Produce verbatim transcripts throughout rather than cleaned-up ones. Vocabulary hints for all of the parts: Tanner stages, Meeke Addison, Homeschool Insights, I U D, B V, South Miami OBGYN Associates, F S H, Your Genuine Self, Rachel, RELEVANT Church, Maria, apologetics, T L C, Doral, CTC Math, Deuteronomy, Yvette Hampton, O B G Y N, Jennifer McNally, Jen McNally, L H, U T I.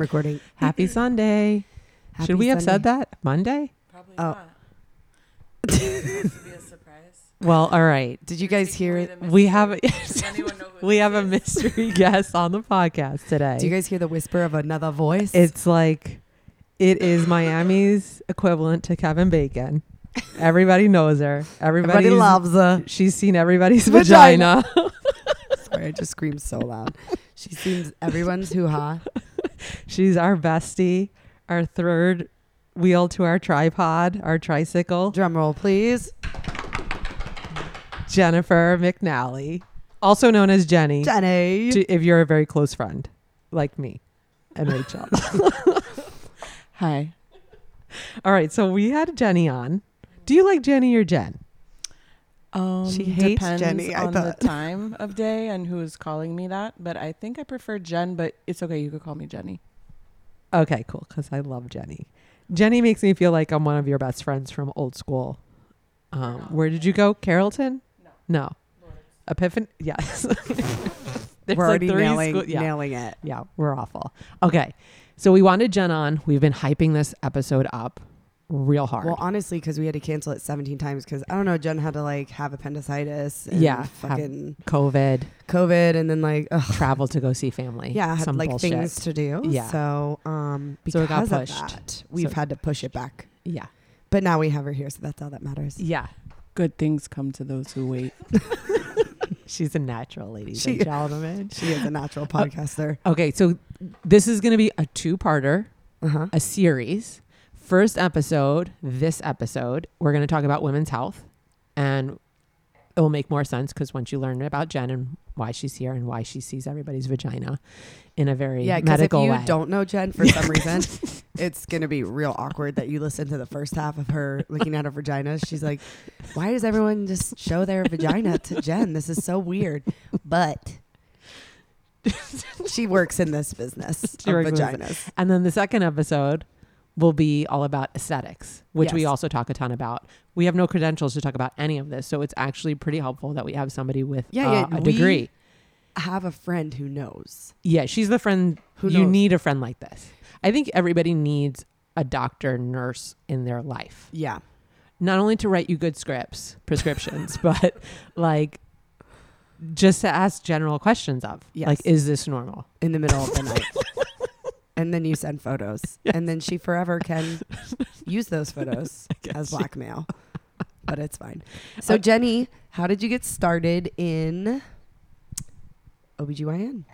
recording. Happy Sunday. Happy Should we Sunday. have said that Monday? Probably oh. not. It's to be a surprise. Well, all right. Did you guys hear it? We have a, we have a mystery guest on the podcast today. Do you guys hear the whisper of another voice? It's like, it is Miami's equivalent to Kevin Bacon. Everybody knows her. Everybody loves her. She's seen everybody's vagina. vagina. Sorry, I just screamed so loud. She seems everyone's hoo-ha. She's our bestie, our third wheel to our tripod, our tricycle. Drum roll, please. Jennifer McNally, also known as Jenny. Jenny. To, if you're a very close friend, like me and Rachel. Hi. All right, so we had Jenny on. Do you like Jenny or Jen? Um, she hates depends Jenny. I on thought. the time of day and who is calling me that, but I think I prefer Jen. But it's okay, you could call me Jenny. Okay, cool. Because I love Jenny. Jenny makes me feel like I'm one of your best friends from old school. Um, where did you go, Carrollton? No, no, Epiphany. Yes, we're already like nailing, sco- yeah. nailing it. Yeah, we're awful. Okay, so we wanted Jen on. We've been hyping this episode up real hard. Well, honestly, because we had to cancel it seventeen times because I don't know, Jen had to like have appendicitis and yeah, fucking COVID, COVID, and then like ugh. travel to go see family. Yeah, I had some like bullshit. things to do. Yeah, so um, because so it got pushed. of that, we've so had to push it back. Yeah, but now we have her here, so that's all that matters. Yeah, good things come to those who wait. She's a natural, ladies and gentlemen. She is a natural podcaster. Uh, okay, so this is going to be a two-parter, uh-huh. a series. First episode, this episode, we're going to talk about women's health, and it will make more sense because once you learn about Jen and why she's here and why she sees everybody's vagina in a very yeah, medical way. Yeah, because if you way. don't know Jen for some reason, it's going to be real awkward that you listen to the first half of her looking at her vagina. She's like, why does everyone just show their vagina to Jen? This is so weird. But she works in this business she of vaginas. And then the second episode will be all about aesthetics, which yes. we also talk a ton about. We have no credentials to talk about any of this, so it's actually pretty helpful that we have somebody with yeah, uh, yeah, a degree. We have a friend who knows. Yeah, she's the friend who you knows. need a friend like this. I think everybody needs a doctor, nurse in their life. Yeah. Not only to write you good scripts, prescriptions, but like just to ask general questions of yes. like, is this normal? In the middle of the night. And then you send photos. Yes. And then she forever can use those photos as blackmail. But it's fine. So, okay. Jenny, how did you get started in O B G Y N?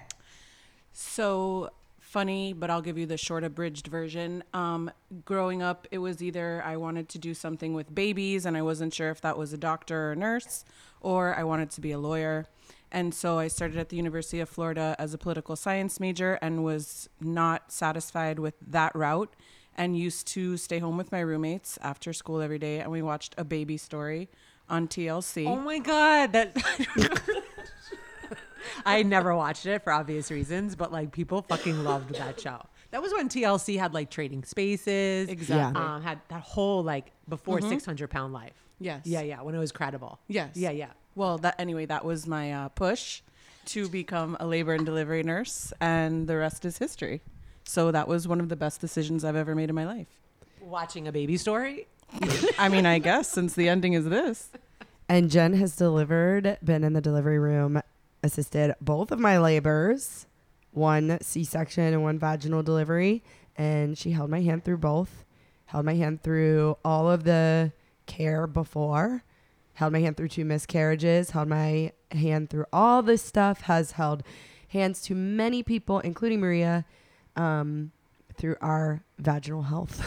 So funny, but I'll give you the short abridged version. Um, growing up, it was either I wanted to do something with babies, and I wasn't sure if that was a doctor or a nurse, or I wanted to be a lawyer. And so I started at the University of Florida as a political science major and was not satisfied with that route and used to stay home with my roommates after school every day. And we watched A Baby Story on T L C. Oh, my God. That I never watched it for obvious reasons, but like people fucking loved that show. That was when T L C had like Trading Spaces. Exactly. Um, had that whole like before mm-hmm. six hundred pound life. Yes. Yeah, yeah. When it was credible. Yes. Yeah, yeah. Well, that anyway, that was my uh, push to become a labor and delivery nurse, and the rest is history. So that was one of the best decisions I've ever made in my life. Watching A Baby Story? I mean, I guess since the ending is this. And Jen has delivered, been in the delivery room, assisted both of my labors, one C-section and one vaginal delivery, and she held my hand through both, held my hand through all of the care before. Held my hand through two miscarriages, held my hand through all this stuff, has held hands to many people, including Maria, um, through our vaginal health.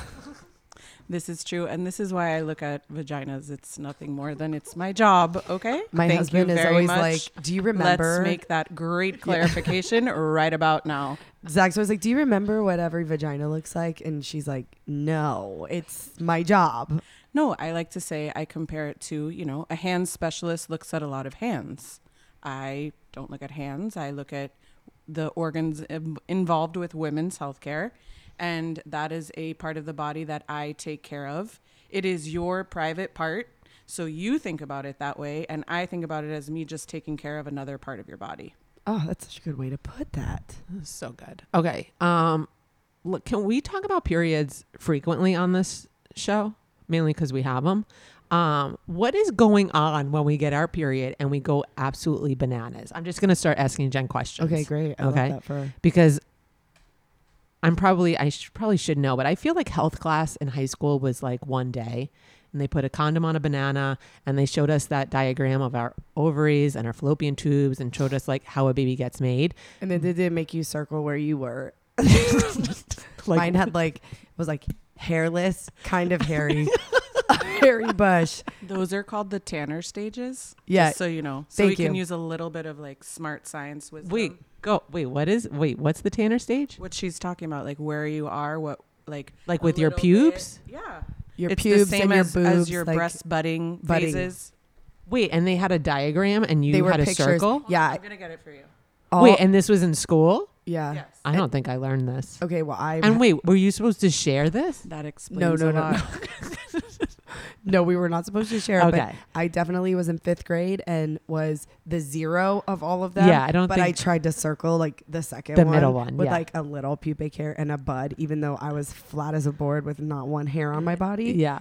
This is true. And this is why I look at vaginas. It's nothing more than it's my job. Okay. My Thank husband is always much. like, do you remember? Let's make that great clarification right about now. Zach's always like, do you remember what every vagina looks like? And she's like, no, it's my job. No, I like to say I compare it to, you know, a hand specialist looks at a lot of hands. I don't look at hands. I look at the organs involved with women's healthcare. And that is a part of the body that I take care of. It is your private part. So you think about it that way. And I think about it as me just taking care of another part of your body. Oh, that's such a good way to put that. That was so good. Okay. Um, look, can we talk about periods frequently on this show? Mainly because we have them. Um, what is going on when we get our period and we go absolutely bananas? I'm just going to start asking Jen questions. Okay, great. I okay. Love that for her. Because I'm probably, I sh- probably should know, but I feel like health class in high school was like one day and they put a condom on a banana and they showed us that diagram of our ovaries and our fallopian tubes and showed us like how a baby gets made. And then they did make you circle where you were. Like, mine had like, was like hairless, kind of hairy. Hairy bush. Those are called the Tanner stages. Yeah. So you know. So Thank we you. can use a little bit of like smart science wisdom. Wait, go. Wait, what is? Wait, what's the Tanner stage? What she's talking about, like where you are, what like like with your pubes? Bit. Yeah. Your it's pubes the same and as, your boobs, as your like breast budding, budding phases. Wait, and they had a diagram, and you they were had pictures. a circle. Yeah. I'm gonna get it for you. All wait, and this was in school. Yeah. Yes. I don't and, think I learned this. Okay. Well, I and wait, were you supposed to share this? That explains no, no, a lot. No. no. No, we were not supposed to share. Okay. But I definitely was in fifth grade and was the zero of all of them. Yeah, I don't but think. But I tried to circle like the second the one. The middle one. With yeah. like a little pubic hair and a bud, even though I was flat as a board with not one hair on my body. Yeah.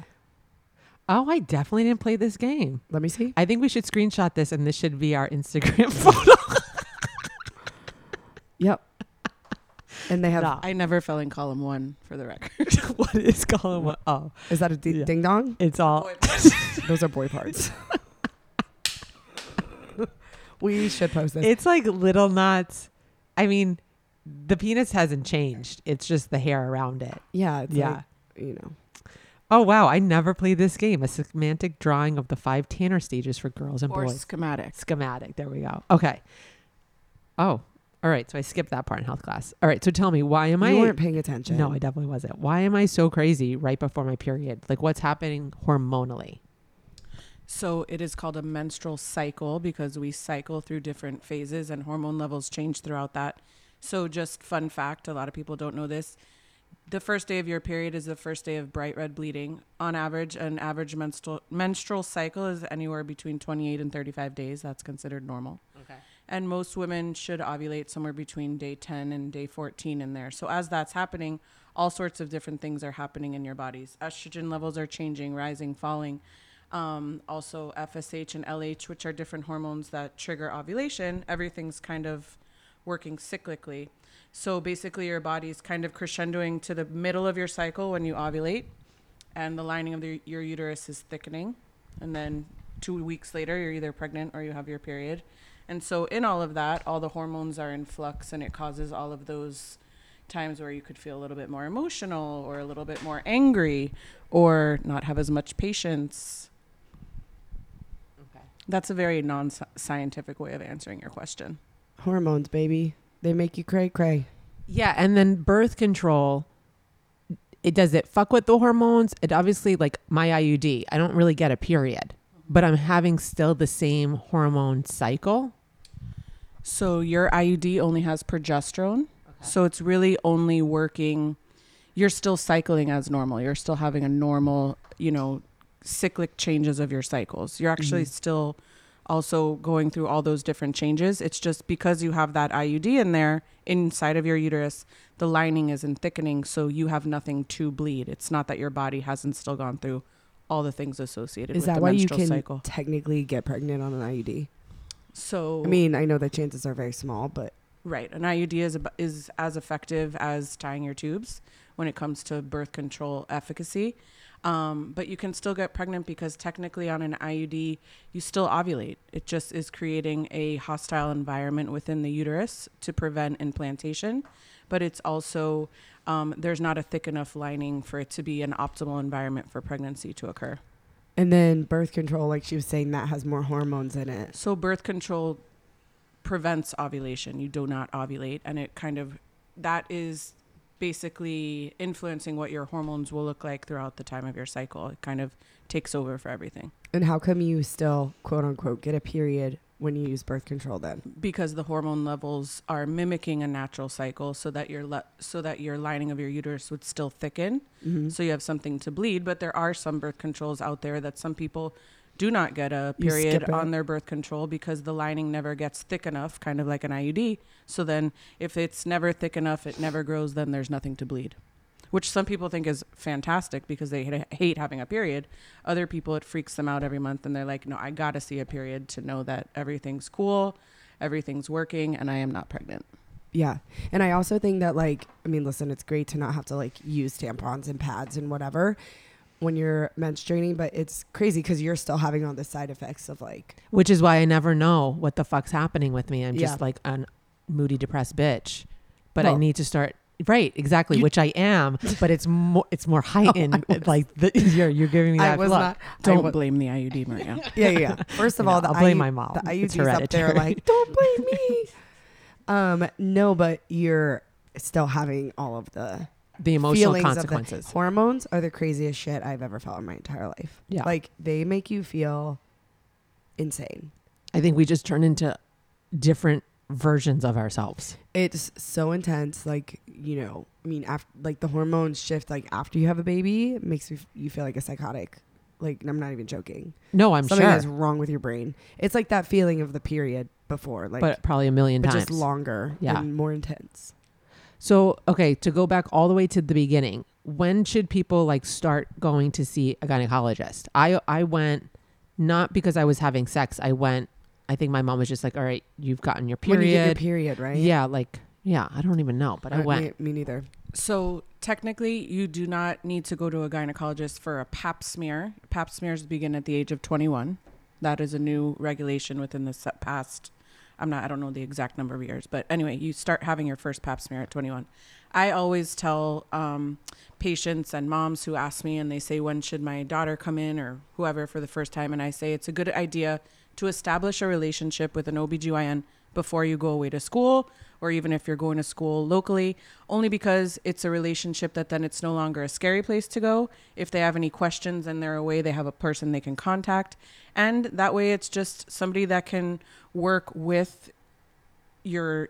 Oh, I definitely didn't play this game. Let me see. I think we should screenshot this and this should be our Instagram photo. Yep. And they have. No. I never fell in column one, for the record. What is column one? Oh, is that a d- yeah. ding dong? It's all. Those are boy parts. We should post this. It's like little knots. I mean, the penis hasn't changed. It's just the hair around it. Yeah. It's yeah. Like, you know. Oh wow! I never played this game. A semantic drawing of the five Tanner stages for girls and or boys. Schematic. Schematic. There we go. Okay. Oh. All right, so I skipped that part in health class. All right, so tell me, why am you I... You weren't paying attention. No, I definitely wasn't. Why am I so crazy right before my period? Like, what's happening hormonally? So it is called a menstrual cycle because we cycle through different phases and hormone levels change throughout that. So just fun fact, a lot of people don't know this. The first day of your period is the first day of bright red bleeding. On average, an average menstrual menstrual cycle is anywhere between twenty-eight and thirty-five days. That's considered normal. Okay. And most women should ovulate somewhere between day ten and day fourteen in there. So as that's happening, all sorts of different things are happening in your bodies. Estrogen levels are changing, rising, falling. Um, also F S H and L H, which are different hormones that trigger ovulation. Everything's kind of working cyclically. So basically your body's kind of crescendoing to the middle of your cycle when you ovulate. And the lining of the, your uterus is thickening. And then two weeks later, you're either pregnant or you have your period. And so in all of that, all the hormones are in flux and it causes all of those times where you could feel a little bit more emotional or a little bit more angry or not have as much patience. Okay. That's a very non-scientific way of answering your question. Hormones, baby. They make you cray cray. Yeah. And then birth control. It does it fuck with the hormones. It obviously like my I U D. I don't really get a period, but I'm having still the same hormone cycle. So your I U D only has progesterone. Okay. So it's really only working. You're still cycling as normal. You're still having a normal, you know, cyclic changes of your cycles. You're actually mm-hmm. still also going through all those different changes. It's just because you have that I U D in there inside of your uterus, the lining isn't thickening. So you have nothing to bleed. It's not that your body hasn't still gone through all the things associated with the menstrual cycle. Is that why you can technically get pregnant on an I U D? So I mean, I know the chances are very small, but right, an I U D is is as effective as tying your tubes when it comes to birth control efficacy. Um, but you can still get pregnant because technically on an I U D, you still ovulate. It just is creating a hostile environment within the uterus to prevent implantation. But it's also, um, there's not a thick enough lining for it to be an optimal environment for pregnancy to occur. And then birth control, like she was saying, that has more hormones in it. So birth control prevents ovulation. You do not ovulate. And it kind of, that is basically influencing what your hormones will look like throughout the time of your cycle. It kind of takes over for everything. And how come you still, quote unquote, get a period when you use birth control then? Because the hormone levels are mimicking a natural cycle so that your le- so that your lining of your uterus would still thicken. Mm-hmm. So you have something to bleed. But there are some birth controls out there that some people do not get a period on their birth control because the lining never gets thick enough, kind of like an I U D. So then if it's never thick enough, it never grows, then there's nothing to bleed, which some people think is fantastic because they ha- hate having a period. Other people, it freaks them out every month and they're like, no, I got to see a period to know that everything's cool, everything's working, and I am not pregnant. Yeah. And I also think that, like, I mean, listen, it's great to not have to like use tampons and pads and whatever when you're menstruating, but it's crazy because you're still having all the side effects of like, which is why I never know what the fuck's happening with me. I'm yeah. just like a moody, depressed bitch, but well, I need to start. Right, exactly, you, which I am, but it's more it's more heightened. Oh, was, like the, you're you're giving me that look. Not, don't w- blame the I U D, Maria. yeah, yeah, yeah. First of you all, know, the I'll I U D, blame my mom. The I U Ds up there, like, don't blame me. um, no, but you're still having all of the the emotional consequences. The, hormones are the craziest shit I've ever felt in my entire life. Yeah, like they make you feel insane. I think we just turn into different versions of ourselves. It's so intense. Like, you know, I mean, after like the hormones shift, like after you have a baby, it makes you, you feel like a psychotic. Like, I'm not even joking. No, I'm Something sure. Something is wrong with your brain. It's like that feeling of the period before, like, but probably a million but times just longer yeah. and more intense. So, okay. To go back all the way to the beginning, when should people like start going to see a gynecologist? I, I went not because I was having sex. I went I think my mom was just like, all right, you've gotten your period. When you get your period, right? Yeah, like, yeah, I don't even know, but I, I went. Me, me neither. So technically, you do not need to go to a gynecologist for a pap smear. Pap smears begin at the age of twenty-one. That is a new regulation within the past, I'm not, I don't know the exact number of years, but anyway, you start having your first pap smear at twenty-one. I always tell um, patients and moms who ask me and they say, when should my daughter come in or whoever for the first time? And I say, it's a good idea to establish a relationship with an O B G Y N before you go away to school, or even if you're going to school locally, only because it's a relationship that then it's no longer a scary place to go. If they have any questions and they're away, they have a person they can contact. And that way it's just somebody that can work with your,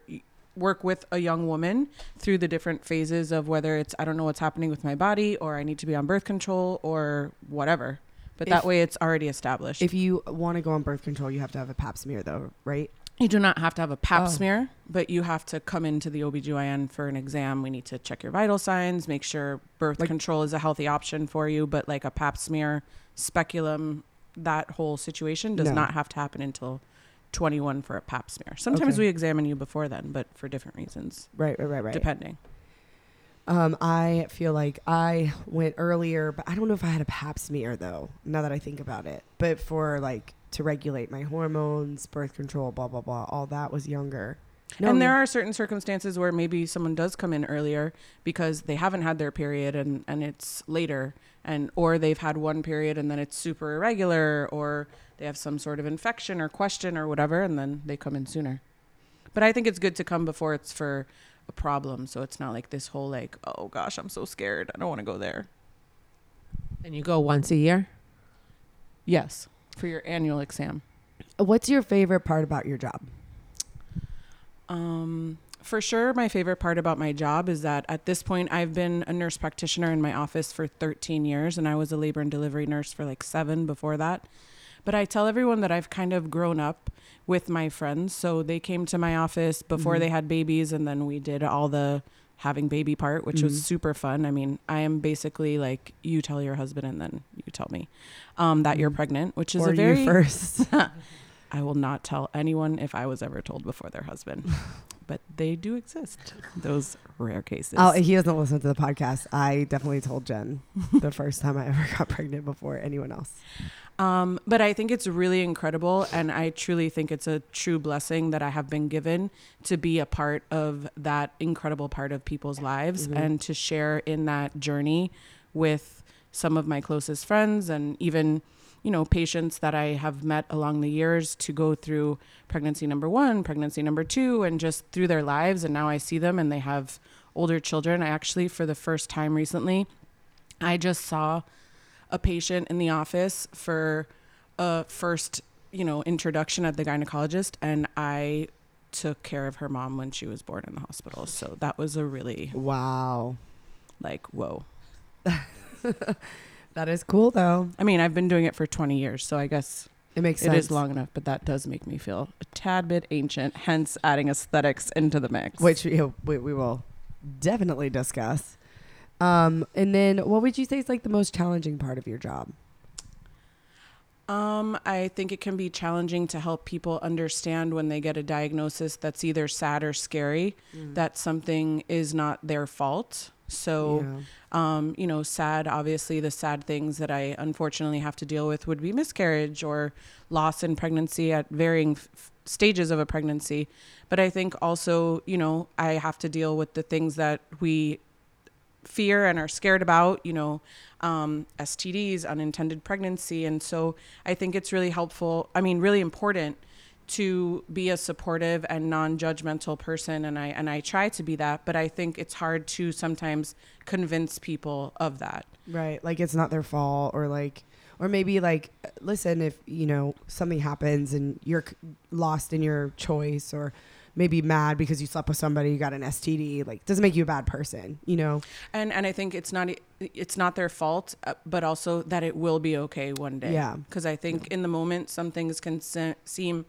work with a young woman through the different phases of whether it's, I don't know what's happening with my body, or I need to be on birth control, or whatever. But if, that way it's already established. If you want to go on birth control, you have to have a pap smear though, right? You do not have to have a pap oh. smear, but you have to come into the O B G Y N for an exam. We need to check your vital signs, make sure birth like, control is a healthy option for you. But like a pap smear, speculum, that whole situation does no. not have to happen until twenty-one for a pap smear. Sometimes okay. we examine you before then, but for different reasons. Right, right, right, right. Depending. Um, I feel like I went earlier, but I don't know if I had a pap smear though, now that I think about it, but for like to regulate my hormones, birth control, blah, blah, blah, all that was younger. No, and there are certain circumstances where maybe someone does come in earlier because they haven't had their period and, and it's later, and, or they've had one period and then it's super irregular, or they have some sort of infection or question or whatever, and then they come in sooner. But I think it's good to come before it's for a problem, so it's not like this whole like, oh gosh, I'm so scared, I don't want to go there. And you go once a year? Yes, for your annual exam. What's your favorite part about your job? Um, for sure, my favorite part about my job is that at this point I've been a nurse practitioner in my office for thirteen years, and I was a labor and delivery nurse for like seven before that. But I tell everyone that I've kind of grown up with my friends. So they came to my office before mm-hmm. they had babies, and then we did all the having baby part, which mm-hmm. was super fun. I mean, I am basically like, you tell your husband and then you tell me um, that mm-hmm. you're pregnant, which is or a very you first. I will not tell anyone if I was ever told before their husband, but they do exist. Those rare cases. Oh, he doesn't listen to the podcast. I definitely told Jen the first time I ever got pregnant before anyone else. Um, but I think it's really incredible. And I truly think it's a true blessing that I have been given to be a part of that incredible part of people's lives mm-hmm. and to share in that journey with some of my closest friends and even, you know, patients that I have met along the years to go through pregnancy number one, pregnancy number two, and just through their lives. And now I see them and they have older children. I actually, for the first time recently, I just saw a patient in the office for a first, you know, introduction at the gynecologist, and I took care of her mom when she was born in the hospital. So that was a really wow, like whoa. That is cool, though. I mean, I've been doing it for twenty years, so I guess it makes sense. It is long enough, but that does make me feel a tad bit ancient, hence adding aesthetics into the mix. Which you know, we, we will definitely discuss. Um, and then what would you say is like the most challenging part of your job? Um, I think it can be challenging to help people understand when they get a diagnosis that's either sad or scary, mm. that something is not their fault. So, yeah. um, you know, sad, obviously the sad things that I unfortunately have to deal with would be miscarriage or loss in pregnancy at varying f- stages of a pregnancy. But I think also, you know, I have to deal with the things that we fear and are scared about, you know, um, S T Ds, unintended pregnancy. And so I think it's really helpful. I mean, really important to be a supportive and non-judgmental person. And I, and I try to be that, but I think it's hard to sometimes convince people of that. Right. Like it's not their fault or like, or maybe like, listen, if you know, something happens and you're lost in your choice or maybe mad because you slept with somebody, you got an S T D, like doesn't make you a bad person, you know? And, and I think it's not, it's not their fault, uh, but also that it will be okay one day. Yeah. Cause I think yeah. in the moment, some things can se- seem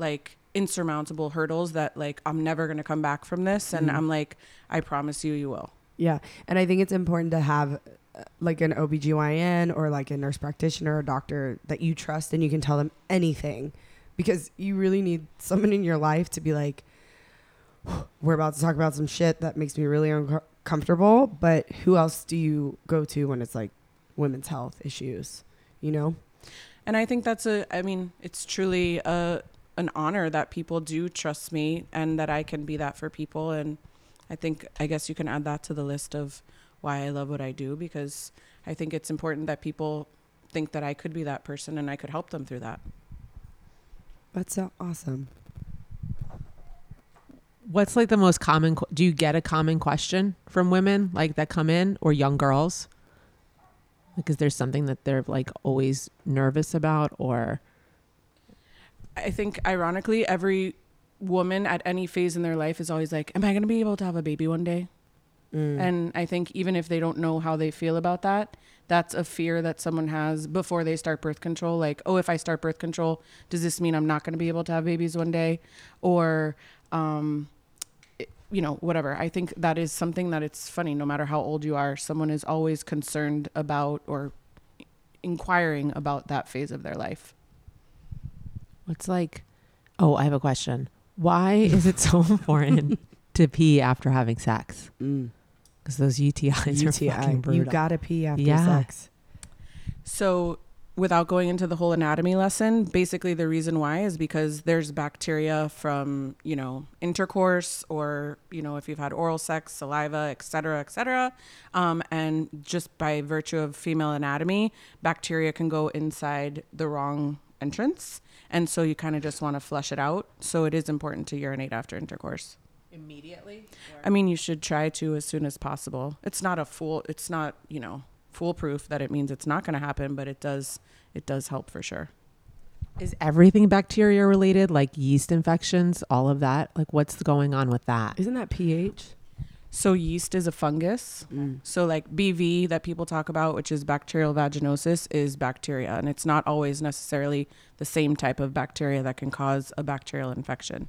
like insurmountable hurdles that like, I'm never going to come back from this. And mm-hmm. I'm like, I promise you, you will. Yeah. And I think it's important to have uh, like an O B G Y N or like a nurse practitioner or doctor that you trust and you can tell them anything. Because you really need someone in your life to be like, we're about to talk about some shit that makes me really uncomfortable. But who else do you go to when it's like women's health issues, you know? And I think that's a, I mean, it's truly a, an honor that people do trust me and that I can be that for people. And I think, I guess you can add that to the list of why I love what I do, because I think it's important that people think that I could be that person and I could help them through that. That's so awesome. What's like the most common, qu- do you get a common question from women like that come in or young girls? Like, is there something that they're like always nervous about or? I think ironically, every woman at any phase in their life is always like, am I going to be able to have a baby one day? Mm. And I think even if they don't know how they feel about that, that's a fear that someone has before they start birth control. Like, oh, if I start birth control, does this mean I'm not going to be able to have babies one day? Or, um, it, you know, whatever. I think that is something that it's funny. No matter how old you are, someone is always concerned about or inquiring about that phase of their life. It's like, oh, I have a question. Why is it so important to pee after having sex? Mm. Because those U T Is U T I. Are fucking brutal. You gotta pee after yeah. sex. So without going into the whole anatomy lesson, basically the reason why is because there's bacteria from, you know, intercourse or, you know, if you've had oral sex, saliva, et cetera, et cetera. Um, and just by virtue of female anatomy, bacteria can go inside the wrong entrance. And so you kind of just want to flush it out. So it is important to urinate after intercourse. Immediately? Or? I mean, you should try to as soon as possible. It's not a fool. It's not, you know, foolproof that it means it's not going to happen, but it does. It does help for sure. Is everything bacteria related, like yeast infections, all of that? Like what's going on with that? Isn't that pH? So yeast is a fungus. Mm. So like B V that people talk about, which is bacterial vaginosis, is bacteria. And it's not always necessarily the same type of bacteria that can cause a bacterial infection.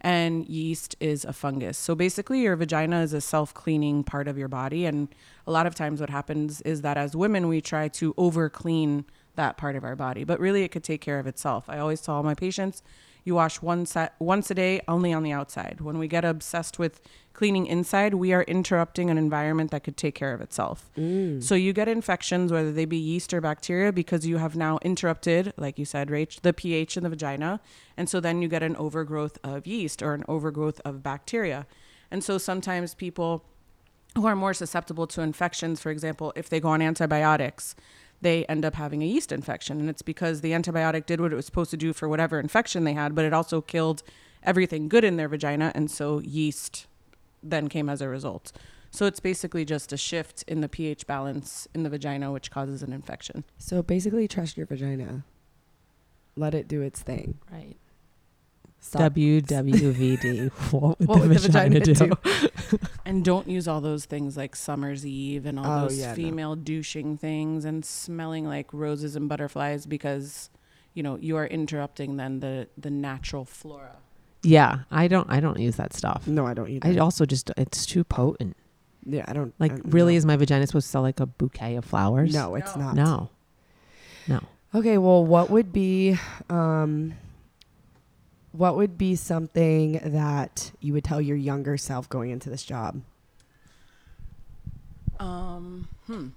And yeast is a fungus. So basically your vagina is a self-cleaning part of your body. And a lot of times what happens is that as women, we try to over-clean that part of our body, but really it could take care of itself. I always tell all my patients, you wash one set, once a day, only on the outside. When we get obsessed with cleaning inside, we are interrupting an environment that could take care of itself. Mm. So you get infections, whether they be yeast or bacteria, because you have now interrupted, like you said, Rach, the pH in the vagina. And so then you get an overgrowth of yeast or an overgrowth of bacteria. And so sometimes people who are more susceptible to infections, for example, if they go on antibiotics, they end up having a yeast infection. And it's because the antibiotic did what it was supposed to do for whatever infection they had, but it also killed everything good in their vagina. And so yeast then came as a result. So it's basically just a shift in the pH balance in the vagina, which causes an infection. So basically trust your vagina. Let it do its thing. Right. Stop. W W V D. What would what the would vagina, the vagina do? do? And don't use all those things like Summer's Eve and all oh, those yeah, female no. douching things and smelling like roses and butterflies, because you know you are interrupting then the the natural flora. Yeah, I don't. I don't use that stuff. No, I don't either. I also just it's too potent. Yeah, I don't like. I don't, really, no. Is my vagina supposed to smell like a bouquet of flowers? No, it's no. not. No, no. Okay, well, what would be? Um, What would be something that you would tell your younger self going into this job? Um, hmm.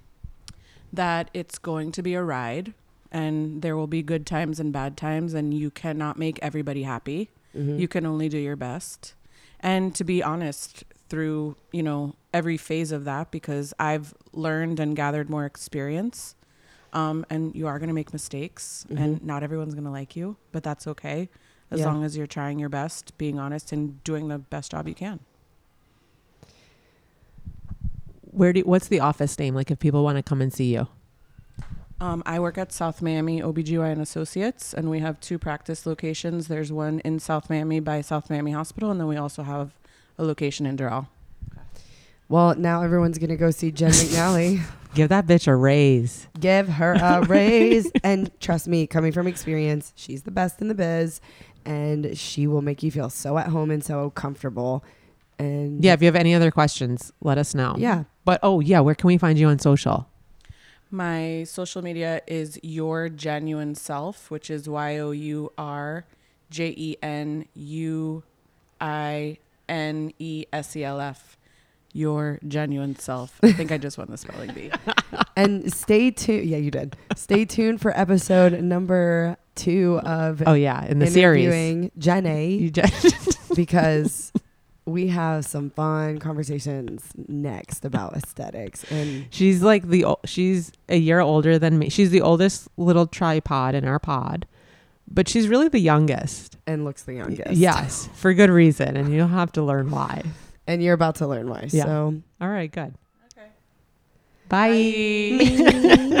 That it's going to be a ride and there will be good times and bad times, and you cannot make everybody happy. Mm-hmm. You can only do your best. And to be honest, through, you know, every phase of that, because I've learned and gathered more experience, um, and you are going to make mistakes, mm-hmm. and not everyone's going to like you, but that's okay. As yeah. long as you're trying your best, being honest, and doing the best job you can. Where do you, what's the office name? Like if people want to come and see you. Um, I work at South Miami O B G Y N Associates, and we have two practice locations. There's one in South Miami by South Miami Hospital, and then we also have a location in Doral. Okay. Well, now everyone's going to go see Jen McNally. Give that bitch a raise. Give her a raise. And trust me, coming from experience, she's the best in the biz. And she will make you feel so at home and so comfortable. And yeah, if you have any other questions, let us know. Yeah. But oh yeah, where can we find you on social? My social media is Your Genuine Self, which is Y O U R J E N U I N E S E L F. Your Genuine Self. I think I just won the spelling bee. And stay tuned. Yeah, you did. Stay tuned for episode number two of oh yeah in the series Jenny, because we have some fun conversations next about aesthetics. And she's like the she's a year older than me. She's the oldest little tripod in our pod, but she's really the youngest and looks the youngest. Yes, for good reason, and you'll have to learn why. And you're about to learn why. Yeah. So all right, good. Okay. Bye. Bye.